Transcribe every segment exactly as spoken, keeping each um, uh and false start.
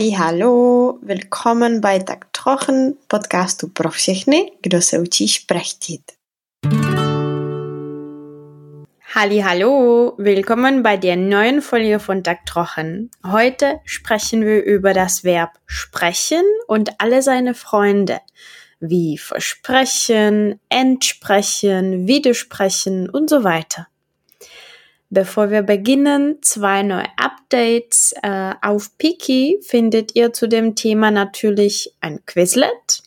Hallo, willkommen bei Tak Trochen, podcastu pro všechny, kdo se učí sprechtit. Hallo, willkommen bei der neuen Folge von Tak Trochen. Heute sprechen wir über das Verb sprechen und alle seine Freunde, wie versprechen, entsprechen, widersprechen und so weiter. Bevor wir beginnen, zwei neue Updates. Äh, auf Pickey findet ihr zu dem Thema natürlich ein Quizlet,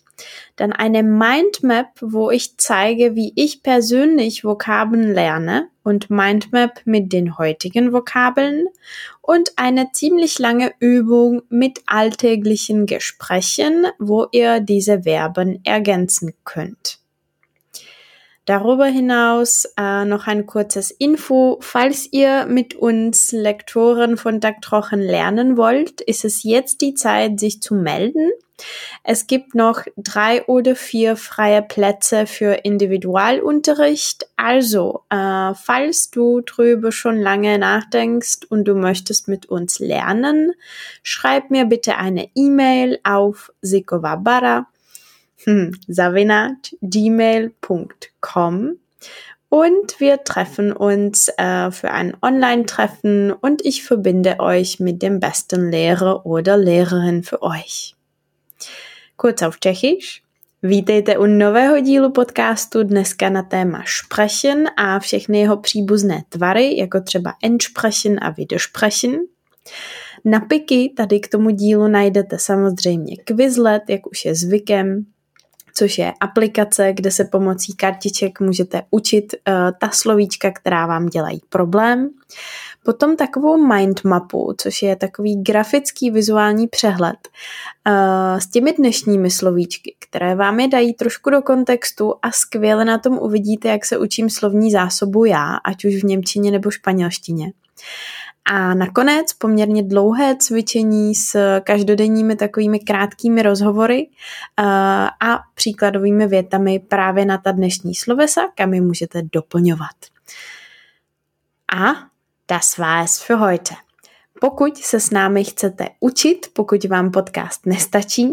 dann eine Mindmap, wo ich zeige, wie ich persönlich Vokabeln lerne und Mindmap mit den heutigen Vokabeln und eine ziemlich lange Übung mit alltäglichen Gesprächen, wo ihr diese Verben ergänzen könnt. Darüber hinaus äh, noch ein kurzes Info. Falls ihr mit uns Lektoren von Tak Trochen lernen wollt, ist es jetzt die Zeit, sich zu melden. Es gibt noch drei oder vier freie Plätze für Individualunterricht. Also, äh, falls du drüber schon lange nachdenkst und du möchtest mit uns lernen, schreib mir bitte eine E-Mail auf zikovabara at gmail dot com sabina at gmail dot com und wir treffen uns äh, für ein Online-Treffen und ich verbinde euch mit dem besten Lehrer oder Lehrerin für euch. Kurz auf Čechisch. Vítejte u nového dílu podcastu dneska na téma sprechen a všechny jeho příbuzné tvary, jako třeba entsprechen a widersprechen. Na Pickey tady k tomu dílu najdete samozřejmě Quizlet, jak už je zvykem, což je aplikace, kde se pomocí kartiček můžete učit uh, ta slovíčka, která vám dělají problém. Potom takovou mindmapu, což je takový grafický vizuální přehled uh, s těmi dnešními slovíčky, které vám je dají trošku do kontextu a skvěle na tom uvidíte, jak se učím slovní zásobu já, ať už v němčině nebo španělštině. A nakonec poměrně dlouhé cvičení s každodenními takovými krátkými rozhovory a příkladovými větami právě na ta dnešní slovesa, kam je můžete doplňovat. A das war es für heute. Pokud se s námi chcete učit, pokud vám podcast nestačí,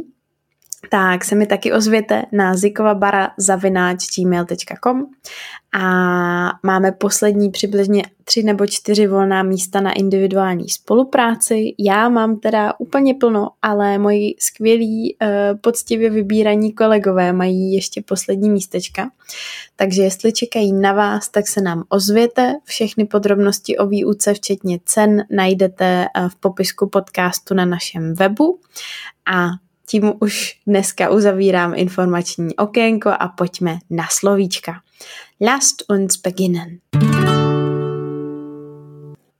tak se mi taky ozvěte na zikovabara zavináč gmail dot com a máme poslední přibližně tři nebo čtyři volná místa na individuální spolupráci. Já mám teda úplně plno, ale moji skvělí, poctivě vybíraní kolegové mají ještě poslední místečka. Takže jestli čekají na vás, tak se nám ozvěte. Všechny podrobnosti o výuce, včetně cen, najdete v popisku podcastu na našem webu a tím už dneska uzavírám informační okénko a pojďme na slovíčka. Lasst uns beginnen.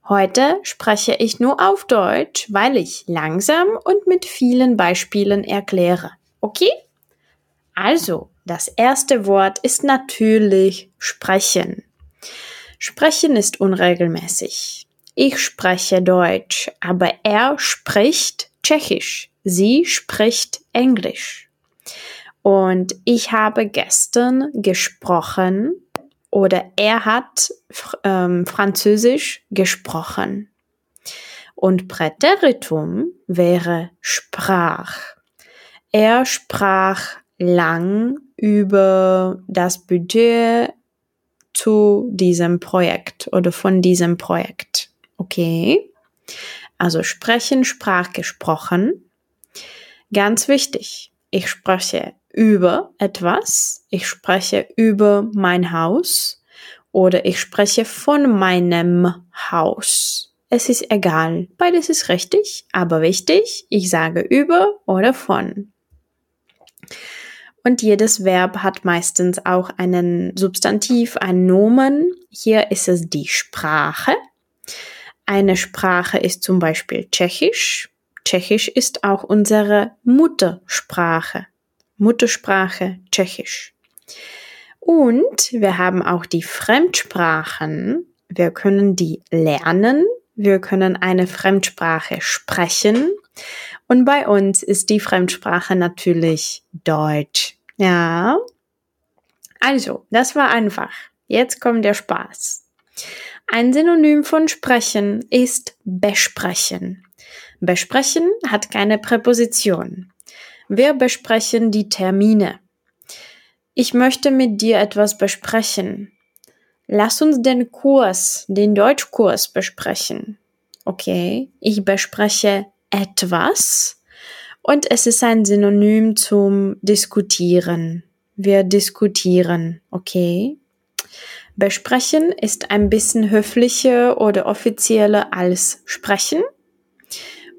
Heute spreche ich nur auf Deutsch, weil ich langsam und mit vielen Beispielen erkläre. Okay? Also, das erste Wort ist natürlich sprechen. Sprechen ist unregelmäßig. Ich spreche Deutsch, aber er spricht Tschechisch. Sie spricht Englisch. Und ich habe gestern gesprochen oder er hat ähm, Französisch gesprochen. Und Präteritum wäre sprach. Er sprach lang über das Budget zu diesem Projekt oder von diesem Projekt. Okay? Also sprechen, sprach, gesprochen. Ganz wichtig, ich spreche über etwas, ich spreche über mein Haus oder ich spreche von meinem Haus. Es ist egal, beides ist richtig, aber wichtig, ich sage über oder von. Und jedes Verb hat meistens auch einen Substantiv, einen Nomen. Hier ist es die Sprache. Eine Sprache ist zum Beispiel Tschechisch. Tschechisch ist auch unsere Muttersprache. Muttersprache Tschechisch. Und wir haben auch die Fremdsprachen. Wir können die lernen. Wir können eine Fremdsprache sprechen. Und bei uns ist die Fremdsprache natürlich Deutsch. Ja. Also, das war einfach. Jetzt kommt der Spaß. Ein Synonym von sprechen ist besprechen. Besprechen hat keine Präposition. Wir besprechen die Termine. Ich möchte mit dir etwas besprechen. Lass uns den Kurs, den Deutschkurs besprechen. Okay, ich bespreche etwas und es ist ein Synonym zum Diskutieren. Wir diskutieren, okay? Besprechen ist ein bisschen höflicher oder offizieller als sprechen.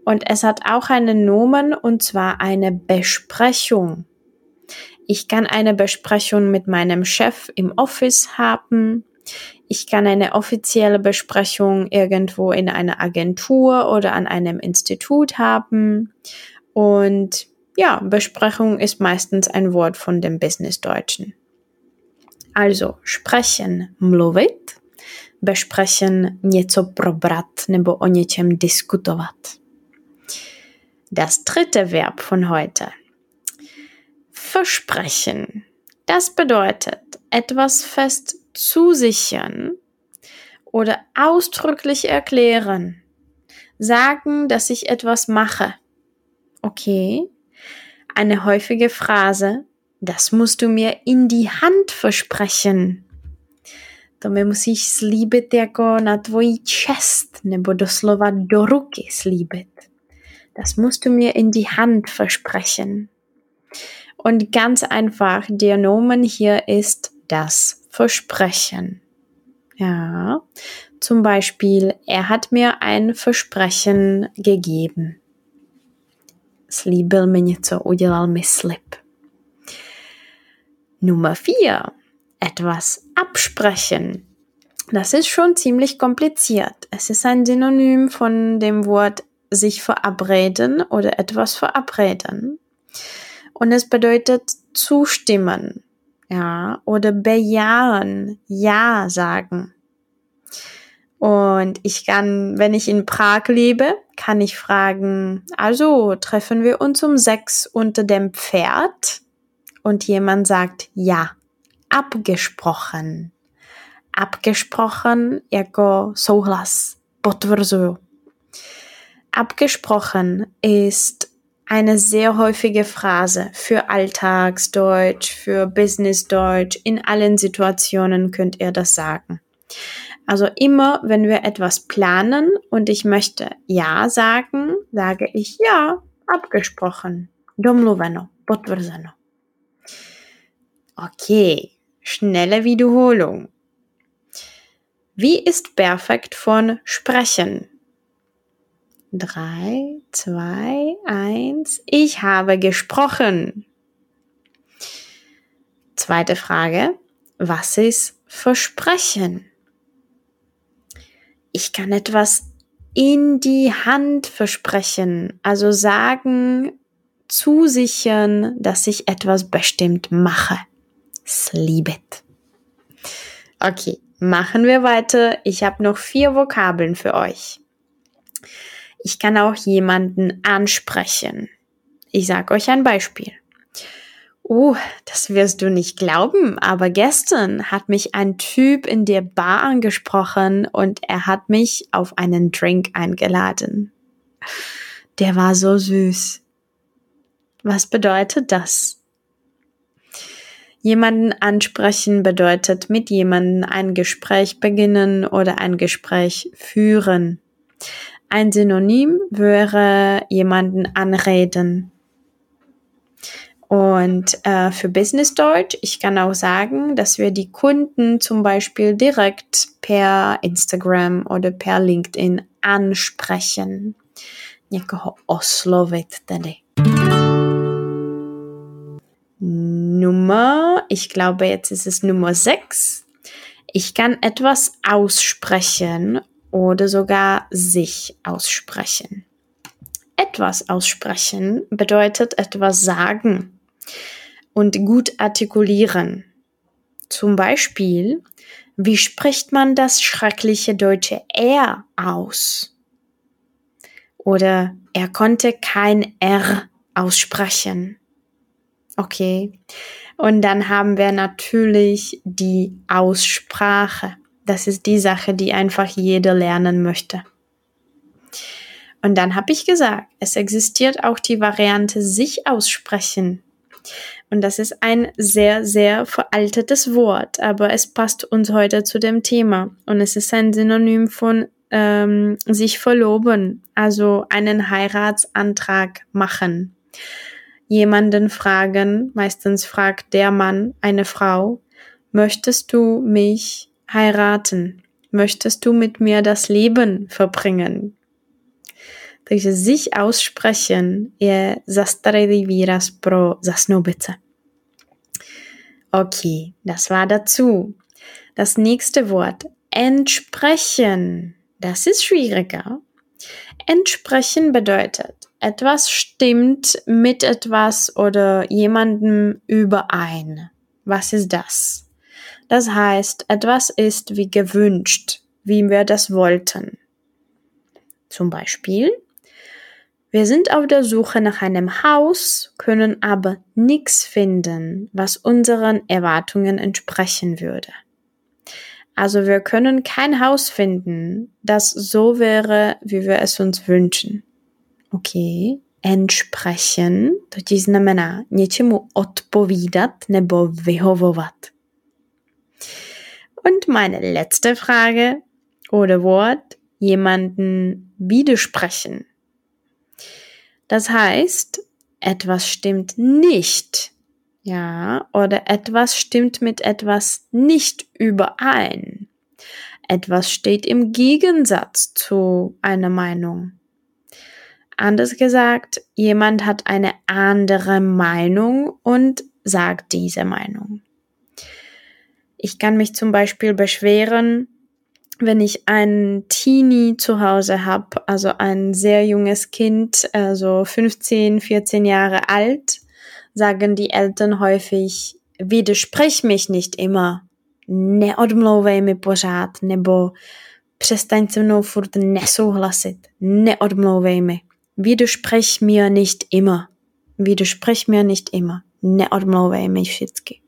Und es hat auch einen Nomen, und zwar eine Besprechung. Ich kann eine Besprechung mit meinem Chef im Office haben. Ich kann eine offizielle Besprechung irgendwo in einer Agentur oder an einem Institut haben. Und ja, Besprechung ist meistens ein Wort von dem Businessdeutschen. Also, sprechen, mluvit, besprechen, něco probrat nebo o něčem diskutovat. Das dritte Verb von heute. Versprechen. Das bedeutet, etwas fest zusichern oder ausdrücklich erklären. Sagen, dass ich etwas mache. Okay, eine häufige Phrase, das musst du mir in die Hand versprechen. To mi musíš slíbit jako na tvoji čest, nebo doslova do ruky slíbit. Das musst du mir in die Hand versprechen. Und ganz einfach, der Nomen hier ist das Versprechen. Ja, zum Beispiel, er hat mir ein Versprechen gegeben. Slíbil mi něco, udělal mi slib. Nummer vier. Etwas absprechen. Das ist schon ziemlich kompliziert. Es ist ein Synonym von dem Wort sich verabreden oder etwas verabreden. Und es bedeutet zustimmen, ja, oder bejahen, ja sagen. Und ich kann, wenn ich in Prag lebe, kann ich fragen, also treffen wir uns um sechs unter dem Pferd? Und jemand sagt, ja, abgesprochen. Abgesprochen jako souhlas, potvrzuju. Abgesprochen ist eine sehr häufige Phrase für Alltagsdeutsch, für Businessdeutsch. In allen Situationen könnt ihr das sagen. Also immer, wenn wir etwas planen und ich möchte ja sagen, sage ich ja, abgesprochen. Domluveno, potvrdzeno. Okay, schnelle Wiederholung. Wie ist perfekt von sprechen? Drei, zwei, eins. Ich habe gesprochen. Zweite Frage. Was ist versprechen? Ich kann etwas in die Hand versprechen, also sagen, zusichern, dass ich etwas bestimmt mache. Slibet. Okay, machen wir weiter. Ich habe noch vier Vokabeln für euch. Ich kann auch jemanden ansprechen. Ich sage euch ein Beispiel. Oh, das wirst du nicht glauben, aber gestern hat mich ein Typ in der Bar angesprochen und er hat mich auf einen Drink eingeladen. Der war so süß. Was bedeutet das? Jemanden ansprechen bedeutet mit jemandem ein Gespräch beginnen oder ein Gespräch führen. Ein Synonym wäre jemanden anreden. Und äh, für Businessdeutsch, ich kann auch sagen, dass wir die Kunden zum Beispiel direkt per Instagram oder per LinkedIn ansprechen. Někoho oslovit tedy. Nummer, ich glaube jetzt ist es Nummer sechs. Ich kann etwas aussprechen oder sogar sich aussprechen. Etwas aussprechen bedeutet etwas sagen und gut artikulieren. Zum Beispiel, wie spricht man das schreckliche deutsche R aus? Oder er konnte kein R aussprechen. Okay, und dann haben wir natürlich die Aussprache. Das ist die Sache, die einfach jeder lernen möchte. Und dann habe ich gesagt, es existiert auch die Variante sich aussprechen. Und das ist ein sehr, sehr veraltetes Wort, aber es passt uns heute zu dem Thema. Und es ist ein Synonym von ähm, sich verloben, also einen Heiratsantrag machen. Jemanden fragen, meistens fragt der Mann eine Frau, möchtest du mich heiraten? Möchtest du mit mir das Leben verbringen? Takže sich aussprechen je zastaralý výraz pro zasnoubice. Okay, das war dazu. Das nächste Wort, entsprechen. Das ist schwieriger. Entsprechen bedeutet, etwas stimmt mit etwas oder jemandem überein. Was ist das? Das heißt, etwas ist wie gewünscht, wie wir das wollten. Zum Beispiel: Wir sind auf der Suche nach einem Haus, können aber nichts finden, was unseren Erwartungen entsprechen würde. Also wir können kein Haus finden, das so wäre, wie wir es uns wünschen. Okay, entsprechen, totiž znamená něčemu odpovídat nebo vyhovovat. Und meine letzte Frage oder Wort, jemanden widersprechen. Das heißt, etwas stimmt nicht, ja, oder etwas stimmt mit etwas nicht überein. Etwas steht im Gegensatz zu einer Meinung. Anders gesagt, jemand hat eine andere Meinung und sagt diese Meinung. Ich kann mich zum Beispiel beschweren, wenn ich einen Teenie zu Hause habe, also ein sehr junges Kind, also fünfzehn, vierzehn Jahre alt, sagen die Eltern häufig, widersprich mich nicht immer, neodmlouvej mi pořád, nebo přestaň se mnou furt nesouhlasit, neodmlouvej mi, widersprich mir nicht immer, widersprich mir nicht immer, neodmlouvej mi vždycky.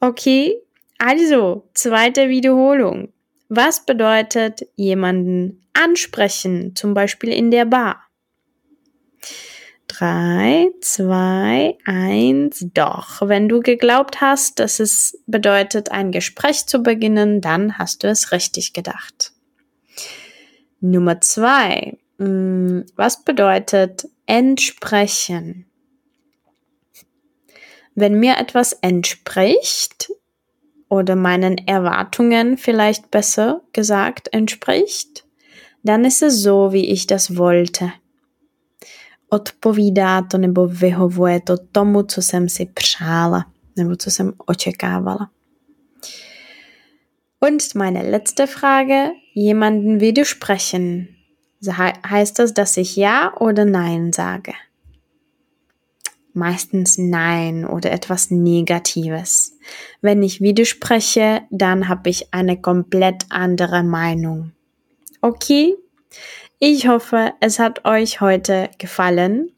Okay, also, zweite Wiederholung. Was bedeutet jemanden ansprechen, zum Beispiel in der Bar? Drei, zwei, eins, doch. Wenn du geglaubt hast, dass es bedeutet, ein Gespräch zu beginnen, dann hast du es richtig gedacht. Nummer zwei. Was bedeutet entsprechen? Wenn mir etwas entspricht, oder meinen Erwartungen vielleicht besser gesagt entspricht, dann ist es so, wie ich das wollte. Odpovídá to nebo vyhovuje to tomu, co jsem si přála, nebo co jsem očekávala. Und meine letzte Frage, jemanden widersprechen. Heißt das, dass ich Ja oder Nein sage? Meistens Nein oder etwas Negatives. Wenn ich widerspreche, dann habe ich eine komplett andere Meinung. Okay, ich hoffe, es hat euch heute gefallen.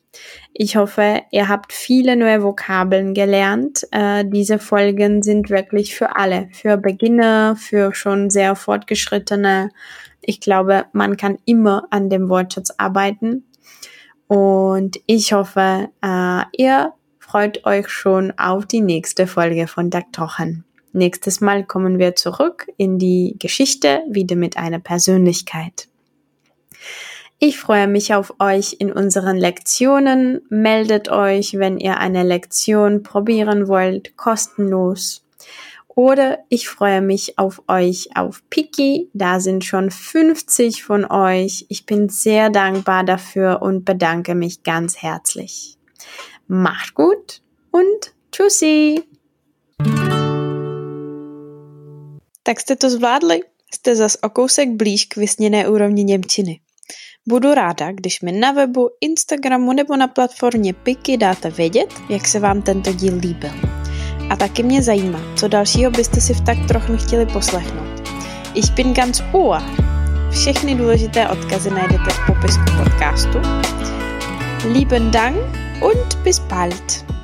Ich hoffe, ihr habt viele neue Vokabeln gelernt. Äh, diese Folgen sind wirklich für alle, für Beginner, für schon sehr Fortgeschrittene. Ich glaube, man kann immer an dem Wortschatz arbeiten. Und ich hoffe, äh, ihr freut euch schon auf die nächste Folge von Tak Trochen. Nächstes Mal kommen wir zurück in die Geschichte, wieder mit einer Persönlichkeit. Ich freue mich auf euch in unseren Lektionen. Meldet euch, wenn ihr eine Lektion probieren wollt, kostenlos. Oder ich freue mich auf euch auf Pickey. Da sind schon fünfzig von euch. Ich bin sehr dankbar dafür und bedanke mich ganz herzlich. Macht gut und tschüssi! Tak jste to zvládli? Jste zas o kousek blíž k vysněné úrovni němčiny. Budu ráda, když mi na webu, Instagramu nebo na platformě Pickey dáte vědět, jak se vám tento díl líbil. A taky mě zajímá, co dalšího byste si v Tak Trochen chtěli poslechnout. Ich bin ganz ohr. Všechny důležité odkazy najdete v popisku podcastu. Lieben Dank und bis bald.